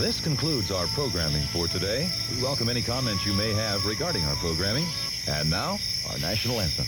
This concludes our programming for today. We welcome any comments you may have regarding our programming. And now, our national anthem.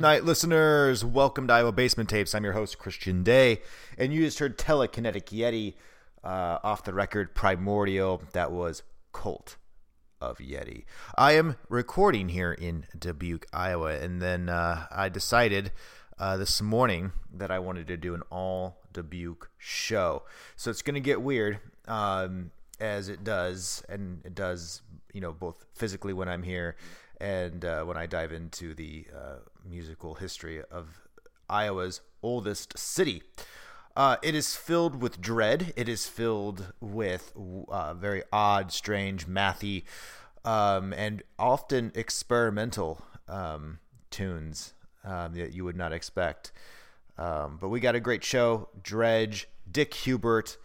Night, listeners. Welcome to Iowa Basement Tapes. I'm your host, Kristian Day, and you just heard Telekinetic Yeti off the record Primordial. That was Cult of Yeti. I am recording here in Dubuque, Iowa, and then I decided this morning that I wanted to do an all Dubuque show. So it's going to get weird as it does, and it does, you know, both physically when I'm here and when I dive into the musical history of Iowa's oldest city. It is filled with dread. It is filled with very odd, strange, mathy, and often experimental tunes that you would not expect. But we got a great show. Dredge, Dick Hubert,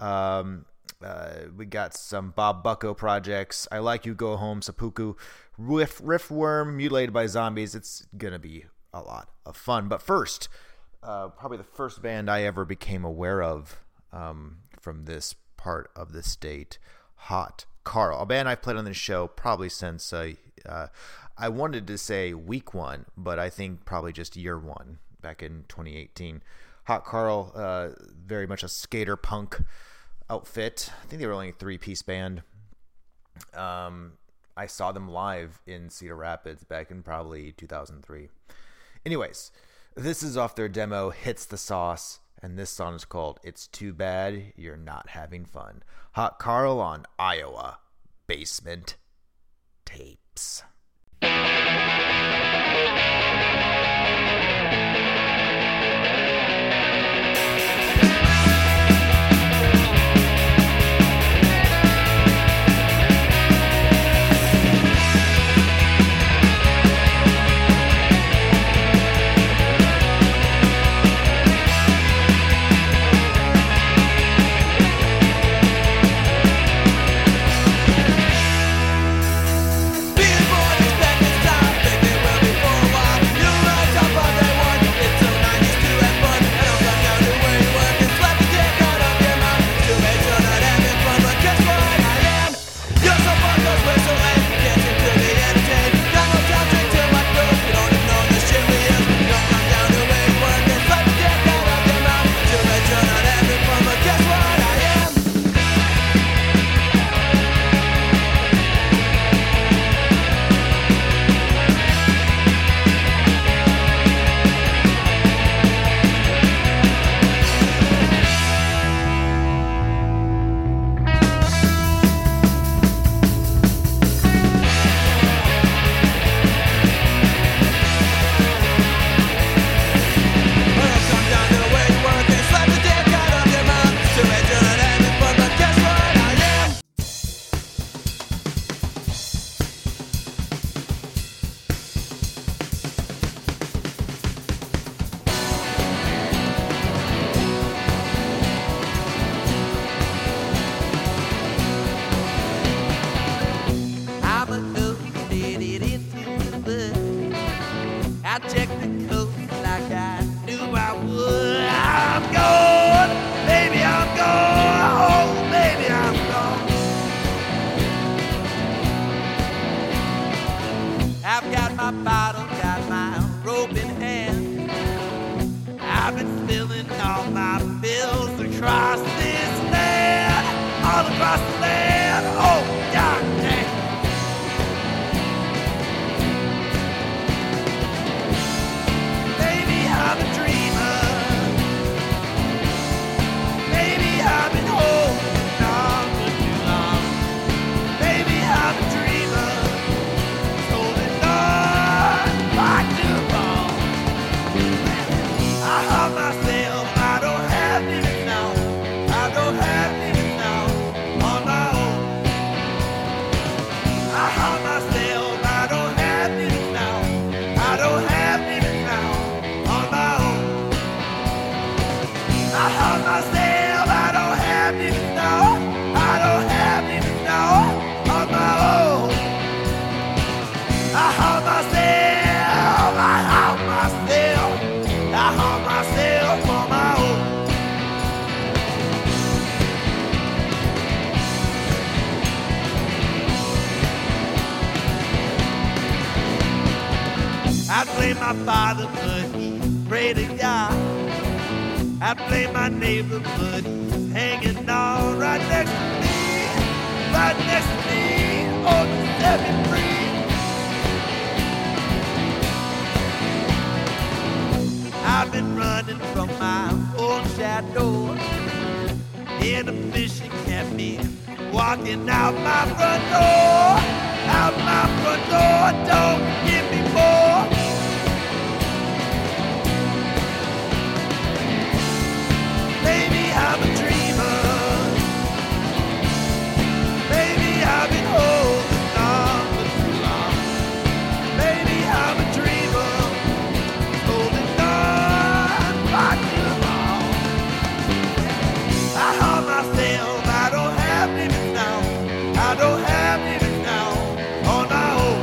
we got some Bob Bucko projects. I Like You Go Home, Seppuku, Riff Worm, Mutilated by Zombies. It's going to be a lot of fun. But first, probably the first band I ever became aware of from this part of the state, Hot Carl, a band I've played on this show probably since I wanted to say week one, but I think probably just year one, back in 2018. Hot Carl, very much a skater punk outfit. I think they were only a three-piece band. I saw them live in Cedar Rapids back in probably 2003. Anyways, this is off their demo, Hits the Sauce, and this song is called It's Too Bad You're Not Having Fun. Hot Carl on Iowa Basement Tapes. I blame my father, but he prayed to God. I blame my neighbor, but he's hanging on right next to me, right next to me, oh, to set me free. I've been running from my own shadow in a fishing cafe, walking out my front door, out my front door. Don't give me more. Baby, I'm a dreamer. Baby, I've been holding on for too long. Baby, I'm a dreamer, holding on for too long. I hurt myself, I don't have limits now. I don't have limits now, on my own.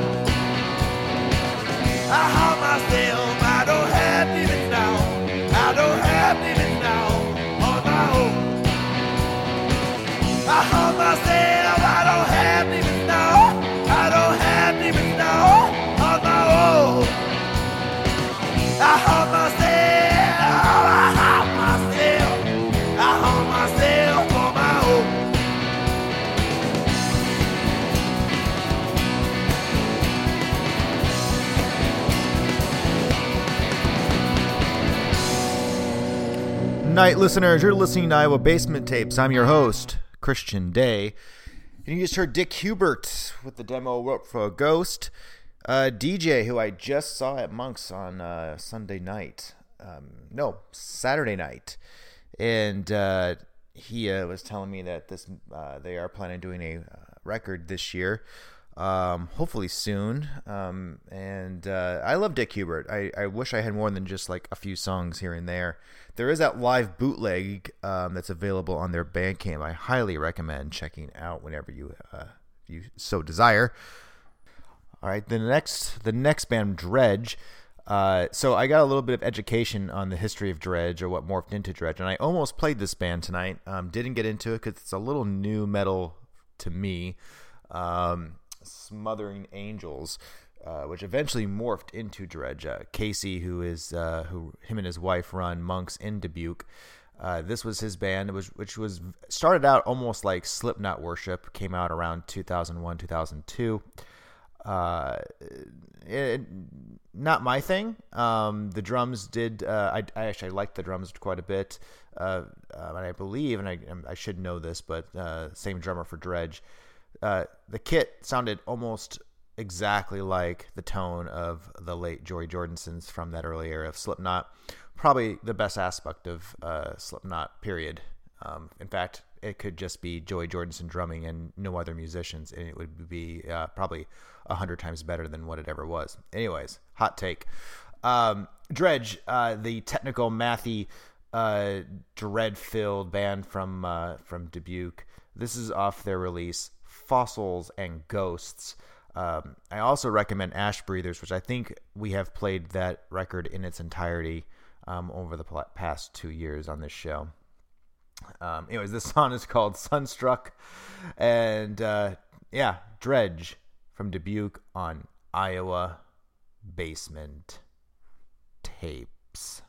Night, listeners. You're listening to Iowa Basement Tapes. I'm your host, Kristian Day. And you just heard Dick Hubert with the demo Rope for a Ghost, DJ who I just saw at Monk's on Saturday night. And he was telling me that they are planning on doing a record this year, hopefully soon. And I love Dick Hubert. I wish I had more than just like a few songs here and there. There is that live bootleg that's available on their Bandcamp. I highly recommend checking out whenever you so desire. All right, the next band, Dredge. So I got a little bit of education on the history of Dredge, or what morphed into Dredge, and I almost played this band tonight. Didn't get into it because it's a little new metal to me. Smothering Angels, which eventually morphed into Dredge. Casey, who him and his wife run Monk's in Dubuque. This was his band, which was started out almost like Slipknot worship. Came out around 2001, 2002. Not my thing. The drums did. I actually liked the drums quite a bit. And I believe, and I should know this, but same drummer for Dredge. The kit sounded almost exactly like the tone of the late Joey Jordison's from that early era of Slipknot. Probably the best aspect of Slipknot, period. In fact, it could just be Joey Jordison drumming and no other musicians, and it would be probably 100 times better than what it ever was. Anyways, hot take. Dredge, the technical, mathy, dread-filled band from Dubuque. This is off their release Fossils and Ghosts. I also recommend Ash Breathers, which I think we have played that record in its entirety over the past 2 years on this show. Anyways, this song is called Sunstruck, and Dredge from Dubuque on Iowa Basement Tapes.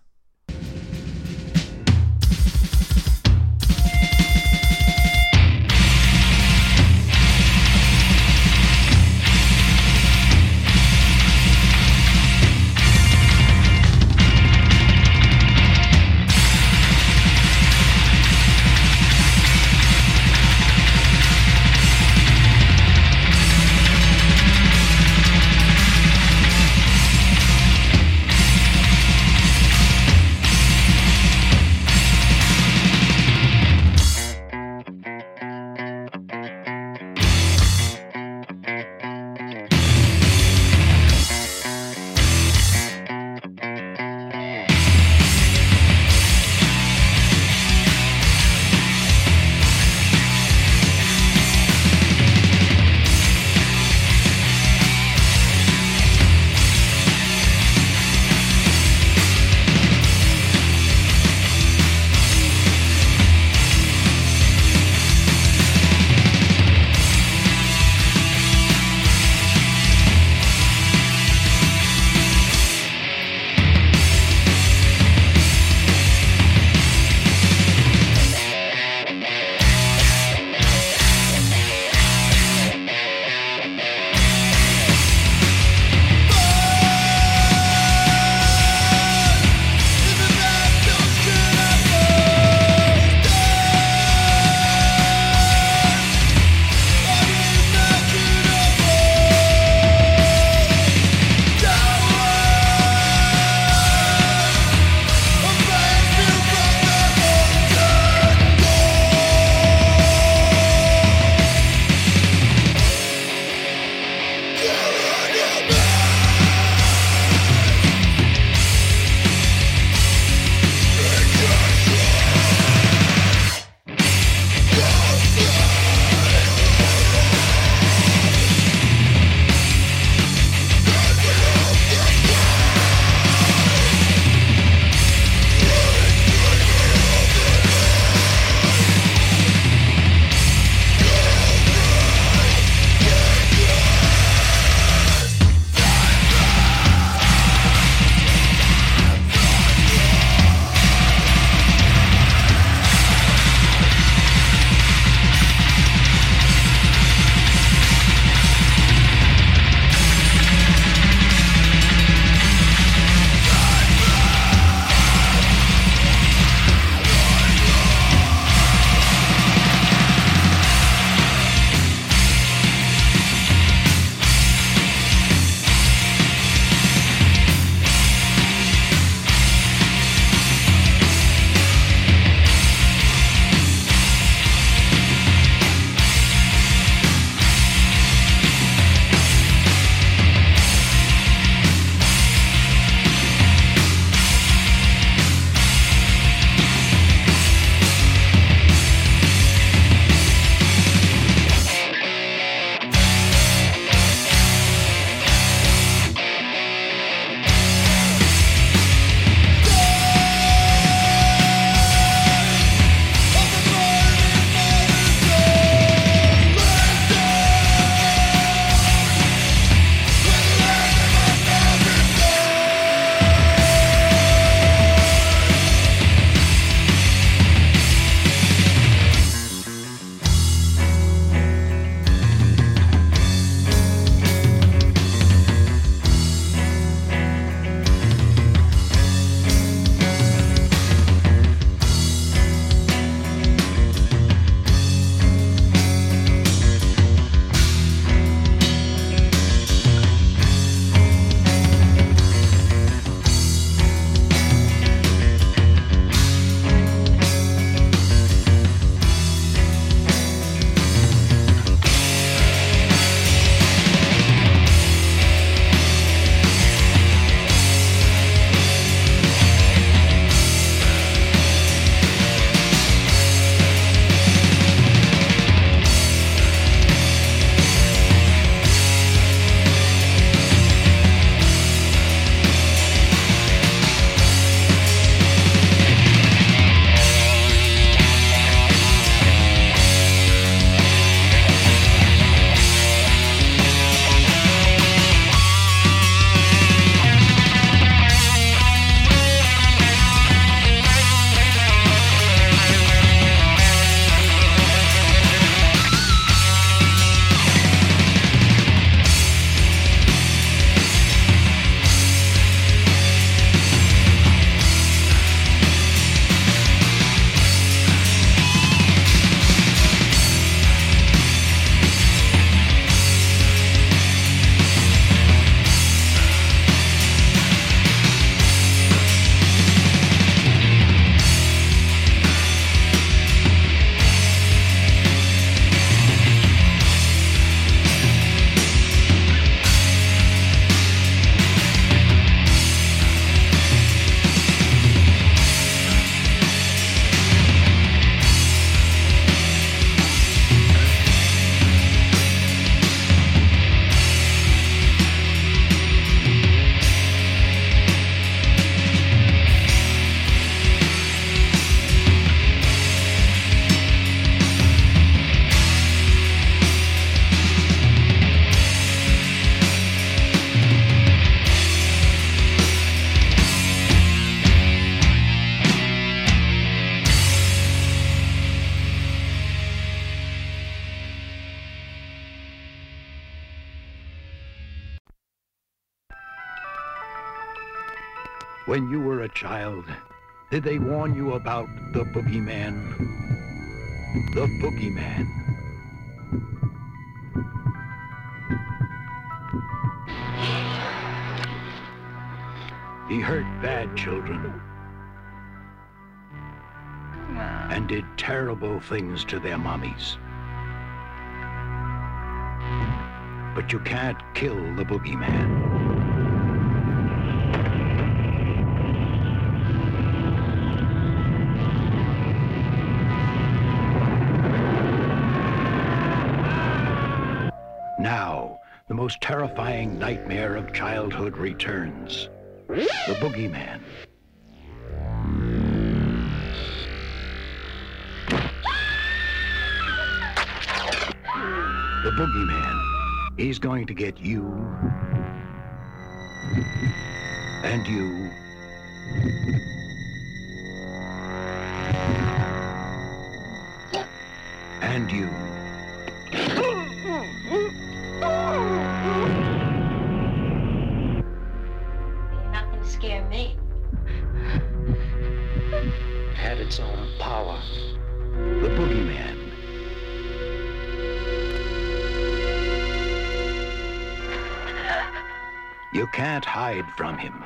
When you were a child, did they warn you about the boogeyman? The boogeyman. He hurt bad children and did terrible things to their mommies. But you can't kill the boogeyman. Now, the most terrifying nightmare of childhood returns. The boogeyman. The boogeyman. He's going to get you. And you. And you. Its own power. The boogeyman. You can't hide from him.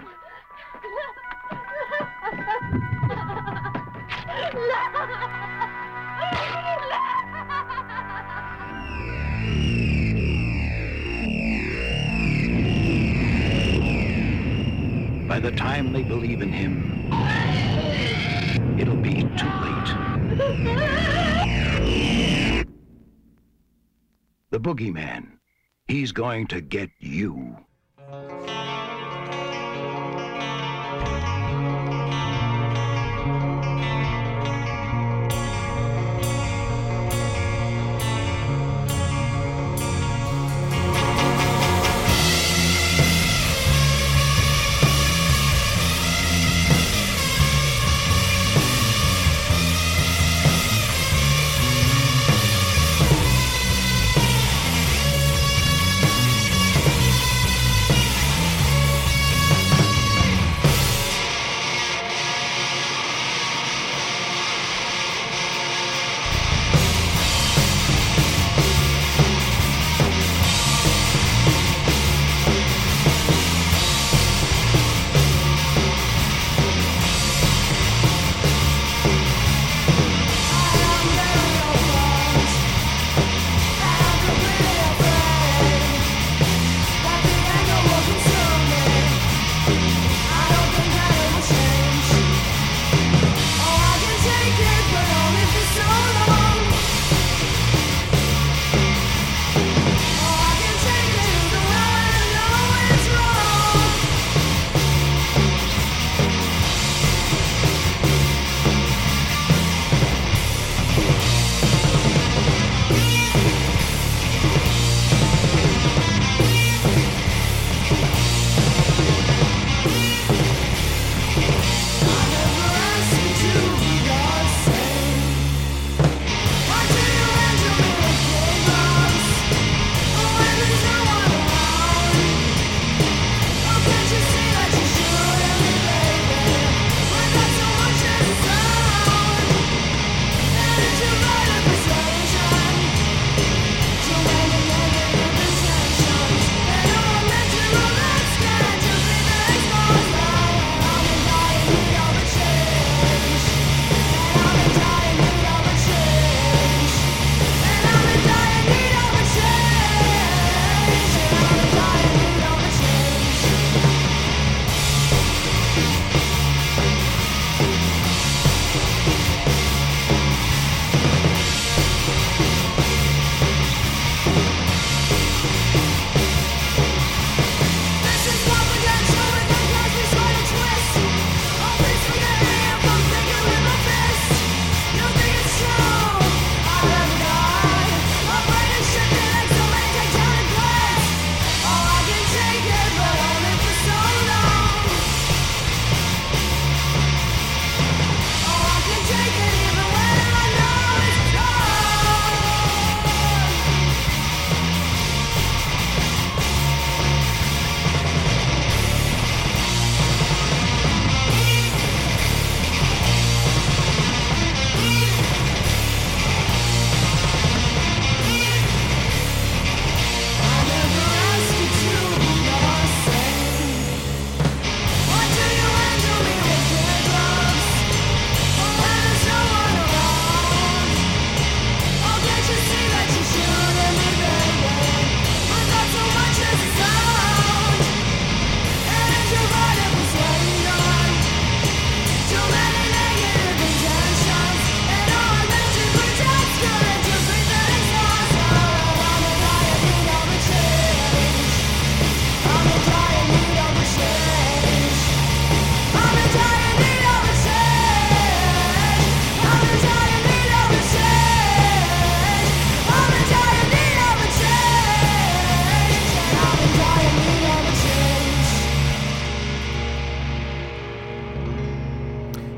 By the time they believe in him, it'll be too late. The boogeyman. He's going to get you.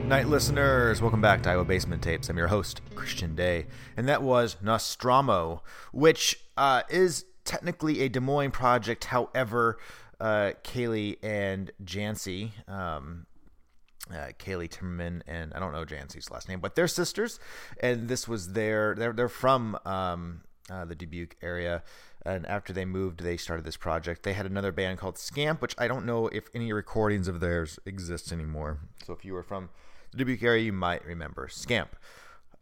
Night listeners, welcome back to Iowa Basement Tapes. I'm your host, Kristian Day, and that was Nostromo, which is technically a Des Moines project. However, Kaylee and Jancy, Kaylee Timmerman, and I don't know Jancy's last name, but they're sisters, and this was they're from the Dubuque area. And after they moved, they started this project. They had another band called Scamp, which I don't know if any recordings of theirs exist anymore. So if you were from the Dubuque area, you might remember Scamp.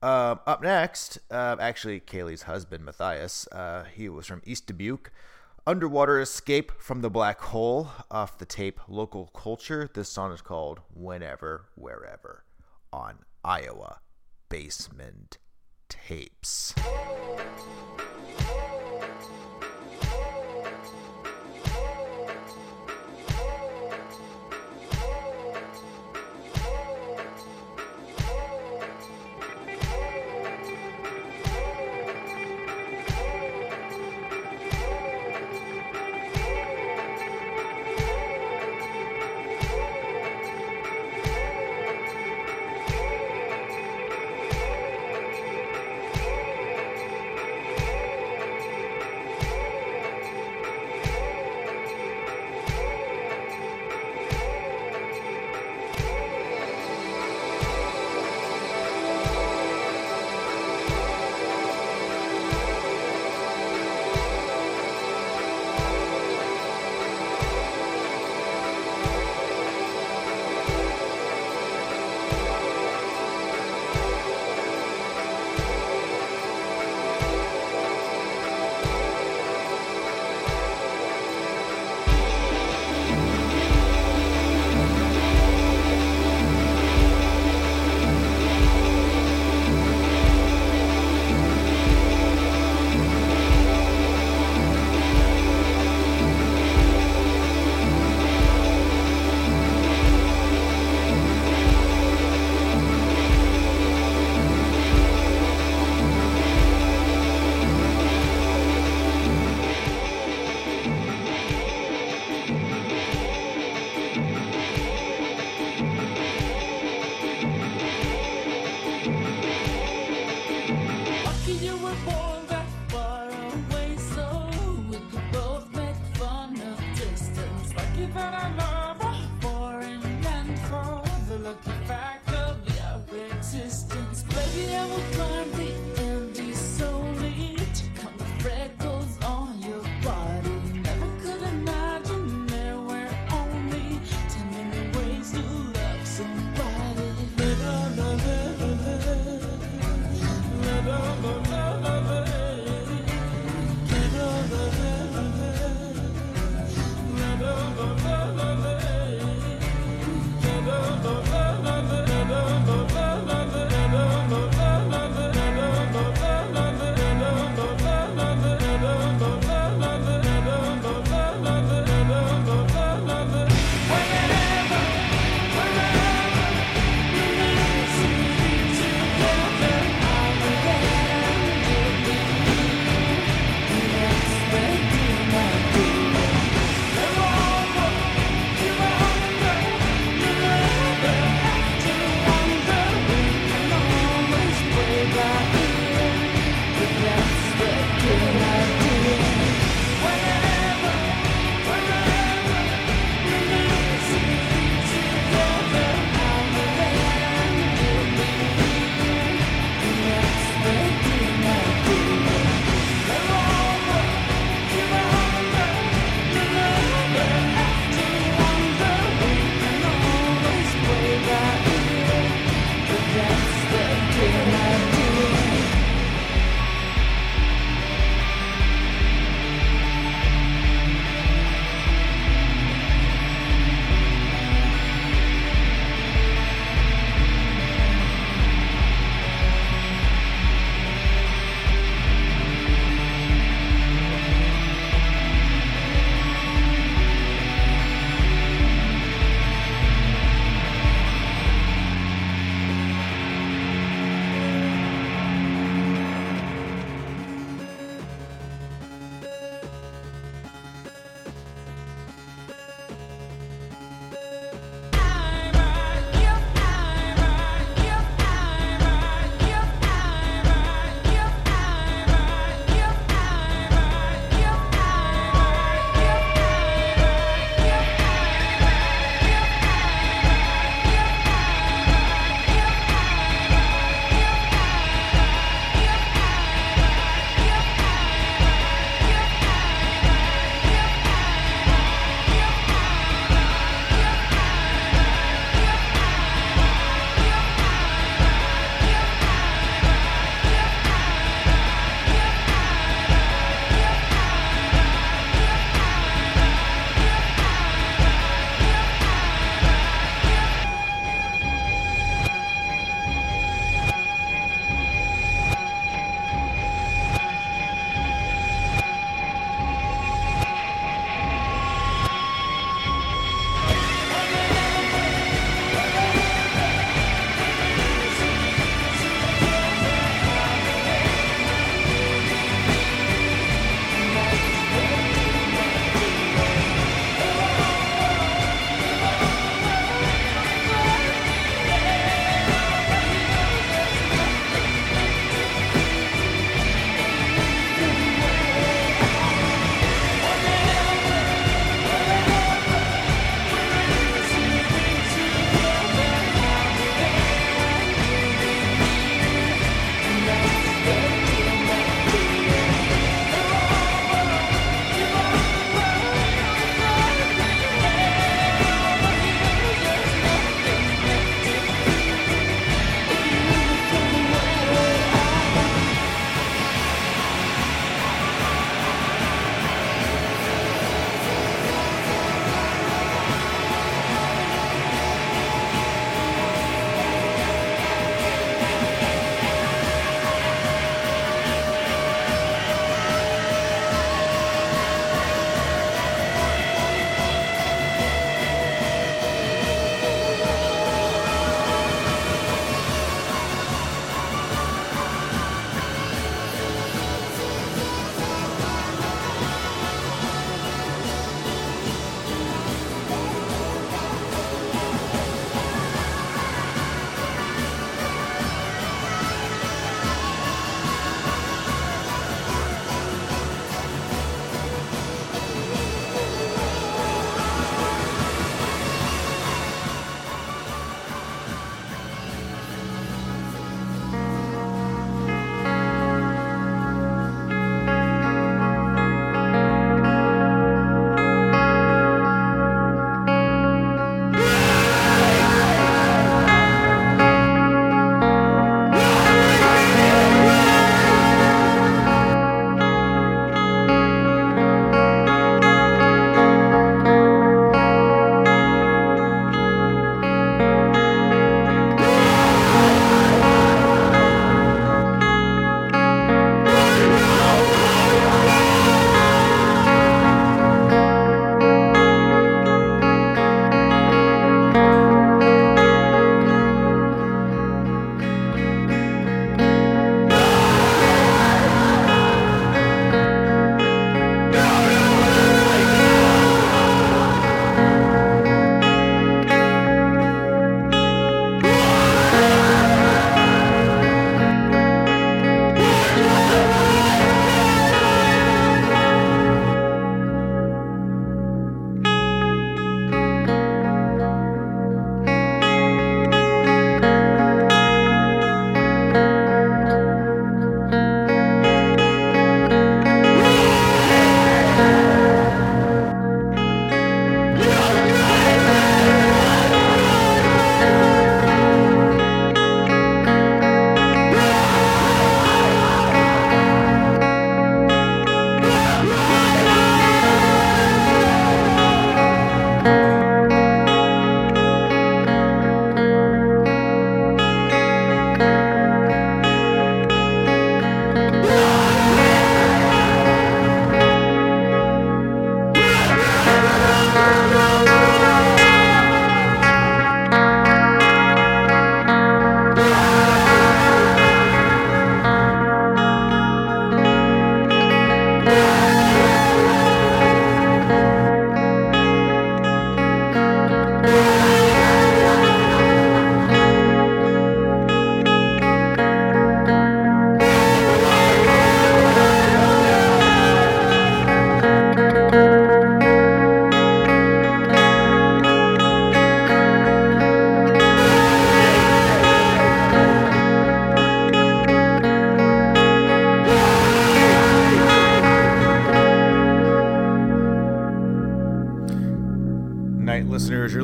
Up next, actually, Kaylee's husband, Matthias, he was from East Dubuque. Underwater Escape from the Black Hole off the tape Local Culture. This song is called Whenever, Wherever on Iowa Basement Tapes.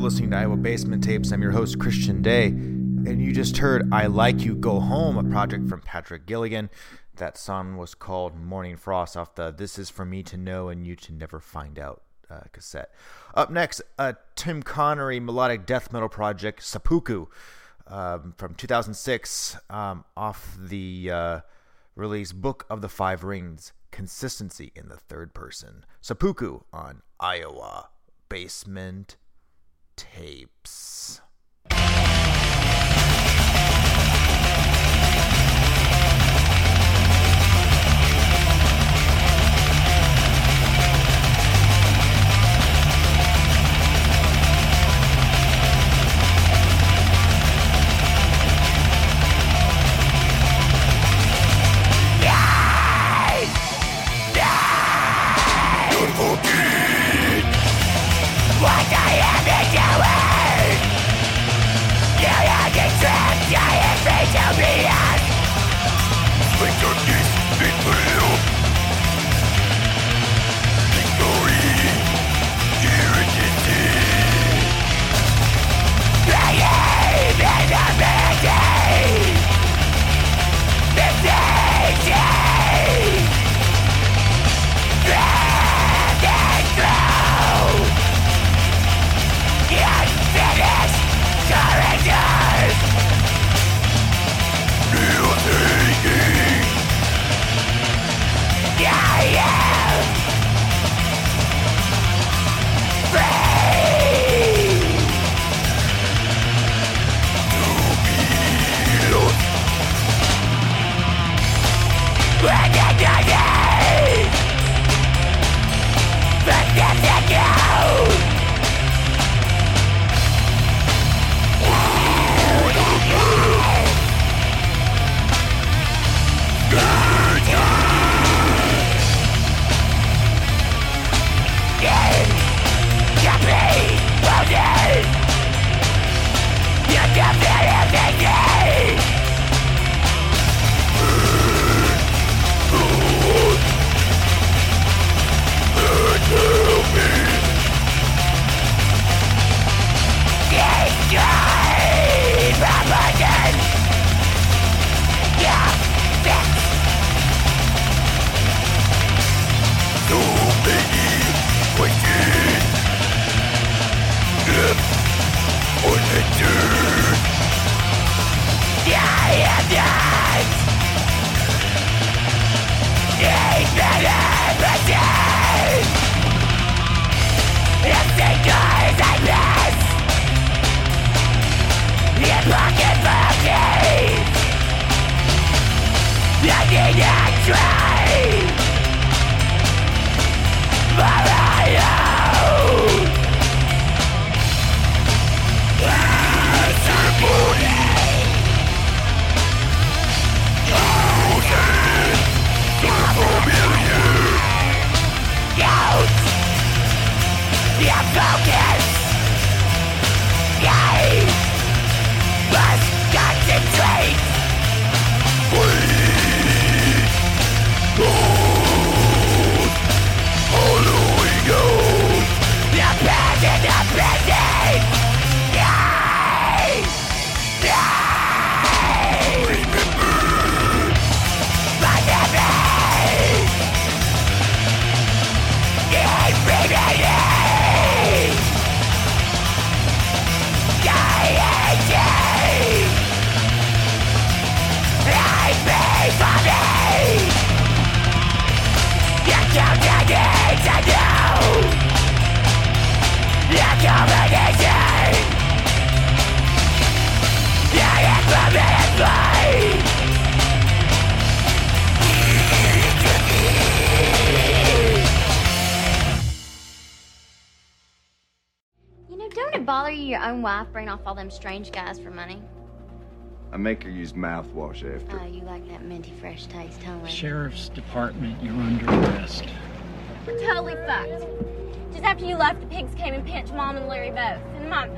listening to Iowa Basement Tapes. I'm your host, Kristian Day, and you just heard I Like You Go Home, a project from Patrick Gilligan. That song was called Morning Frost off the This Is For Me To Know and You To Never Find Out cassette. Up next, a Tim Connery melodic death metal project, Seppuku, from 2006, off the release Book of the Five Rings, Consistency in the Third Person. Seppuku on Iowa Basement Tapes. All them strange guys for money. I make her use mouthwash after. Oh, you like that minty fresh taste, huh? Sheriff's Department, you're under arrest. We're totally fucked. Just after you left, the pigs came and pinched Mom and Larry both. And my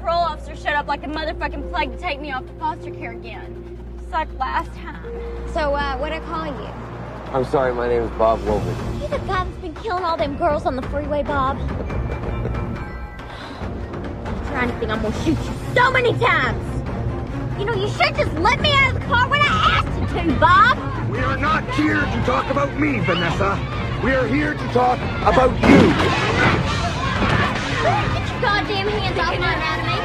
parole officer showed up like a motherfucking plague to take me off to foster care again. Just like last time. So, what do I call you? I'm sorry, my name is Bob Wilbur. You the guy that's been killing all them girls on the freeway, Bob? electronic thing, I'm gonna shoot you so many times. You know, you should just let me out of the car when I asked you to, Bob. We are not here to talk about me, Vanessa. We are here to talk about you. Get your goddamn hands off my anatomy.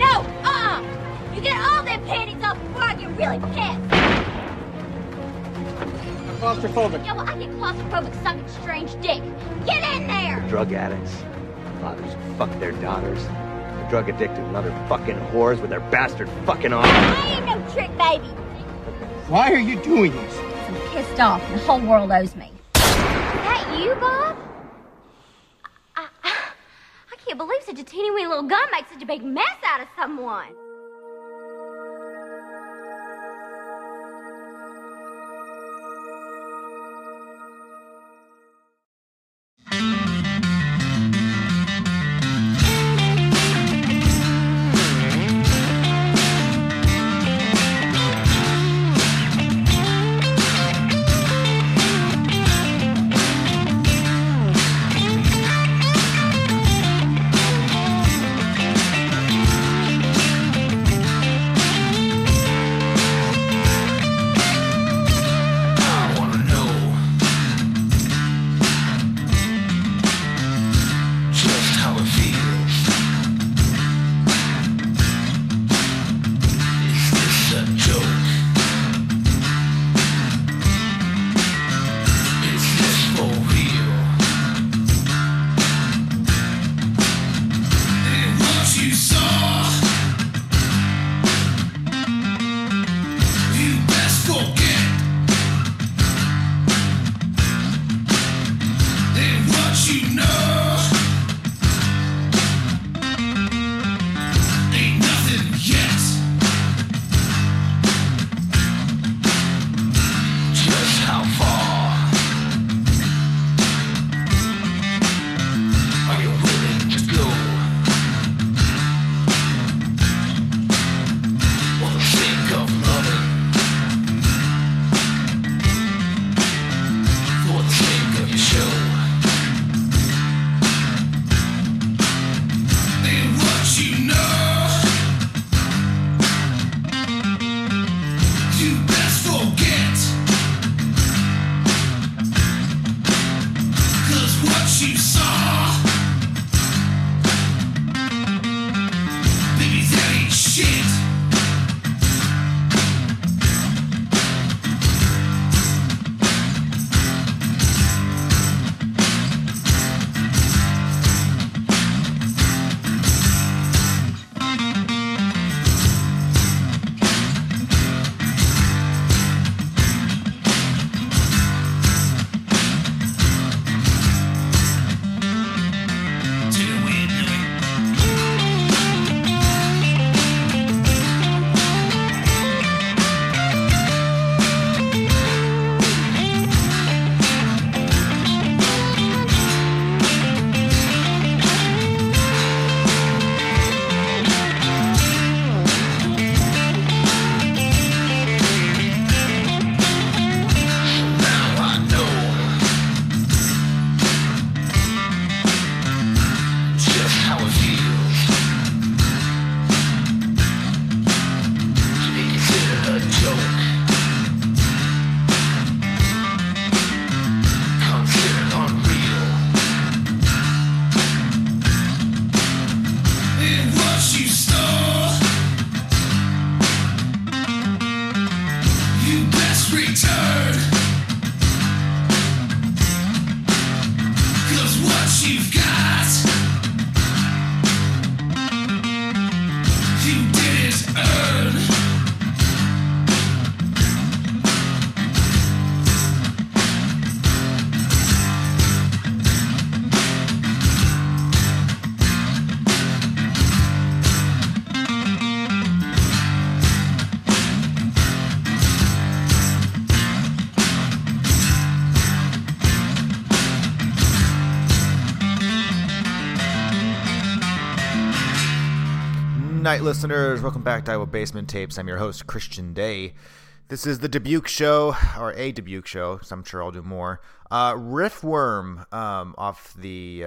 No, you get all their panties off before I get really pissed. I'm claustrophobic. Yeah, well, I get claustrophobic sucking strange dick. Get in there! They're drug addicts. Fathers fuck their daughters. They're drug addicted and other fucking whores with their bastard fucking arms. I ain't no trick, baby. Why are you doing this? I'm pissed off and the whole world owes me. Is that you, Bob? I can't believe such a teeny-weeny little gun makes such a big mess out of someone. Listeners, welcome back to Iowa Basement Tapes. I'm your host, Kristian Day. This is the Dubuque show, or a Dubuque show, so I'm sure I'll do more. Riff Worm off the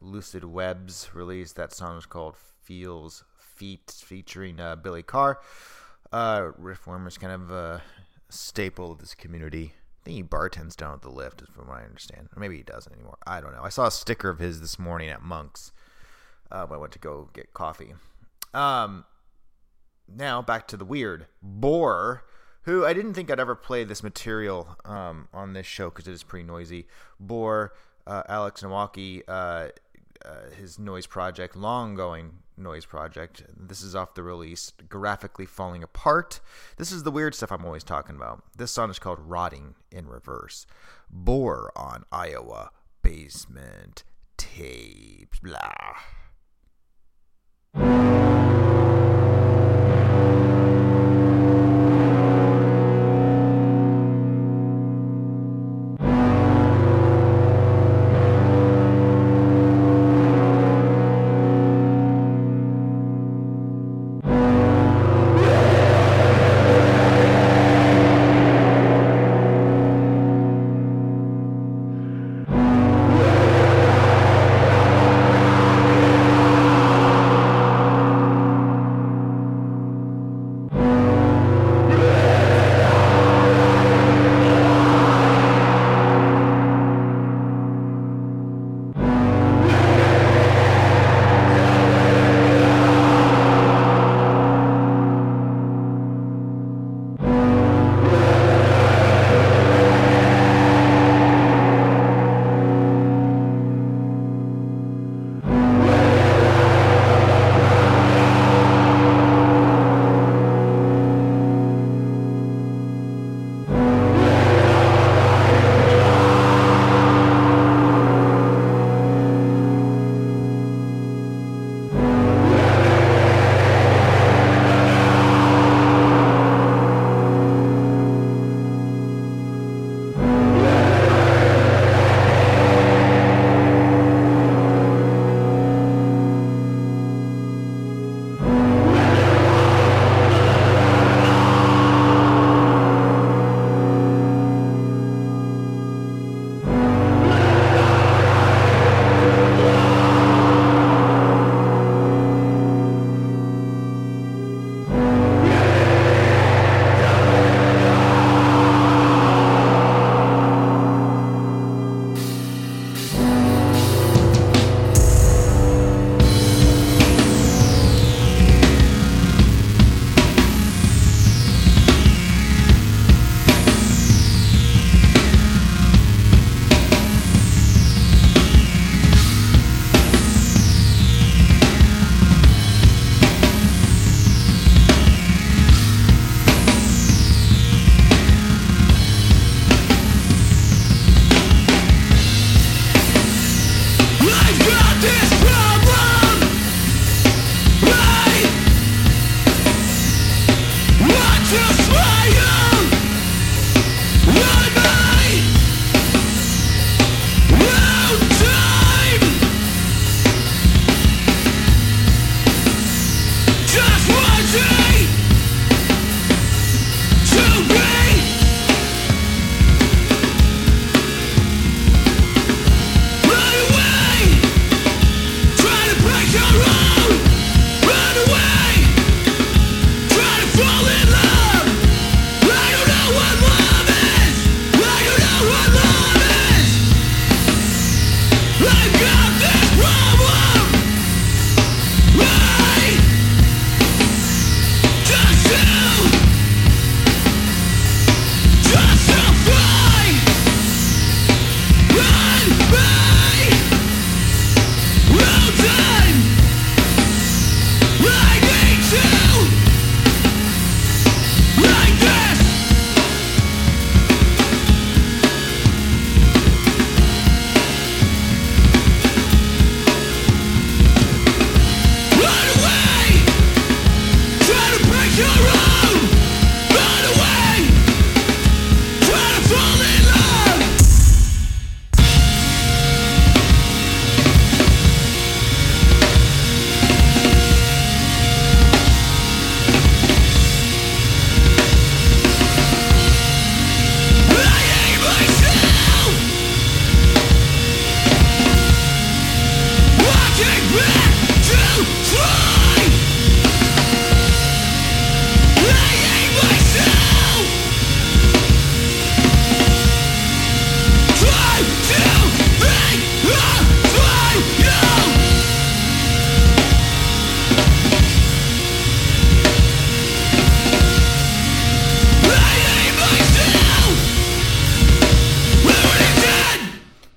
Lucid Webs release. That song was called Feels Feet, featuring Billy Carr. Riff Worm is kind of a staple of this community. I think he bartends down at the Lift, is from what I understand. Or maybe he doesn't anymore. I don't know. I saw a sticker of his this morning at Monk's when I went to go get coffee. Now, back to the weird. Boar, who I didn't think I'd ever play this material on this show because it is pretty noisy. Boar, Alex Nowacki, his noise project, long-going noise project. This is off the release, Graphically Falling Apart. This is the weird stuff I'm always talking about. This song is called Rotting in Reverse. Boar on Iowa Basement Tapes. Blah.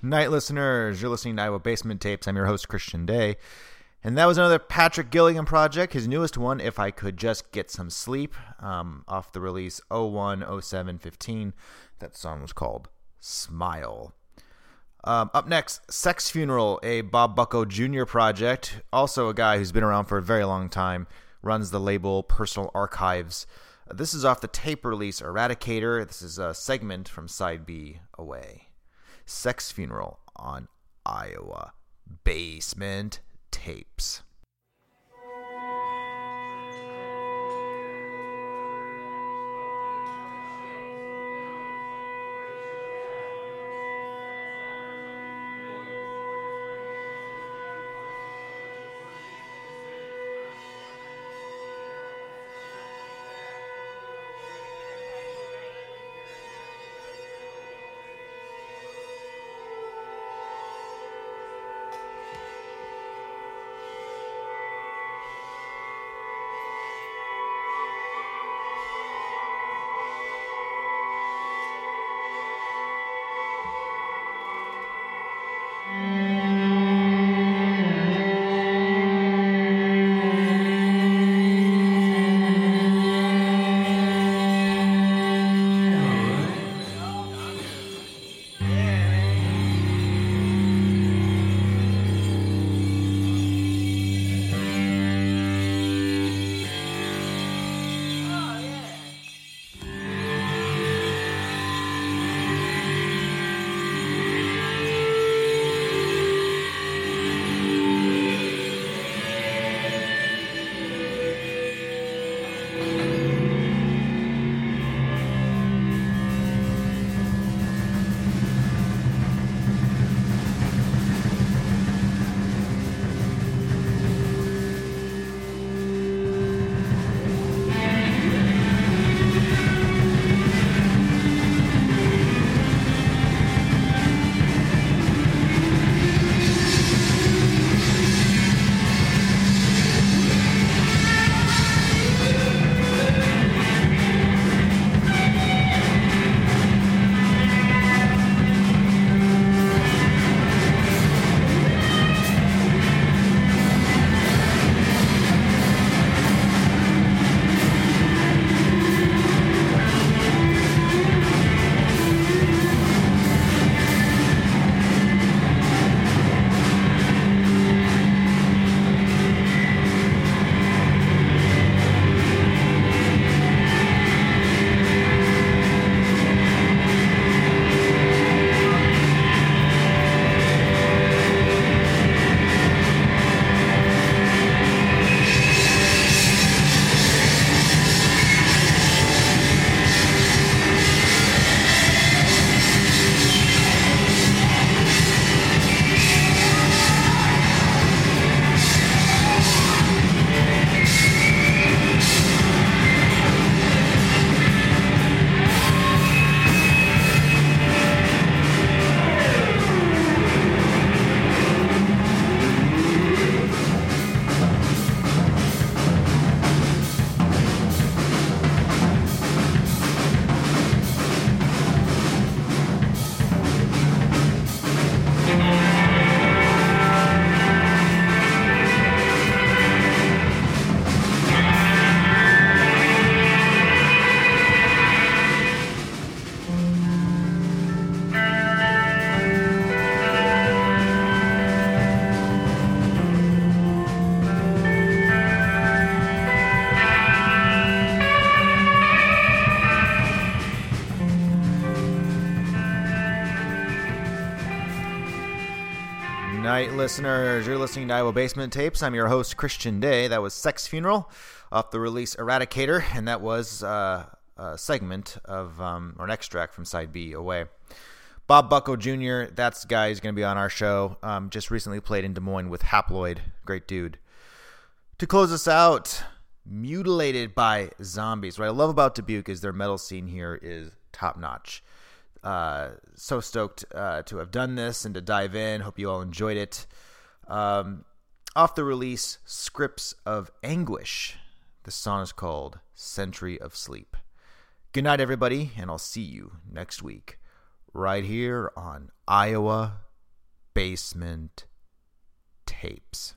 Night listeners, you're listening to Iowa Basement Tapes. I'm your host, Kristian Day. And that was another Patrick Gilligan project, his newest one, If I Could Just Get Some Sleep, off the release 01-07-15. That song was called Smile. Up next, Sex Funeral, a Bob Bucko Jr. project. Also a guy who's been around for a very long time, runs the label Personal Archives. This is off the tape release Eradicator. This is a segment from Side B Away. Sex Funeral on Iowa Basement Tapes. Night listeners, you're listening to Iowa Basement Tapes. I'm your host, Kristian Day. That was Sex Funeral off the release Eradicator, and that was a segment of, or an extract from Side B Away. Bob Bucko Jr., that's the guy who's going to be on our show. Just recently played in Des Moines with Haploid. Great dude. To close us out, Mutilated by Zombies. What I love about Dubuque is their metal scene here is top-notch. So stoked to have done this and to dive in. Hope you all enjoyed it. Off the release, Scripts of Anguish. The song is called Century of Sleep. Good night, everybody, and I'll see you next week right here on Iowa Basement Tapes.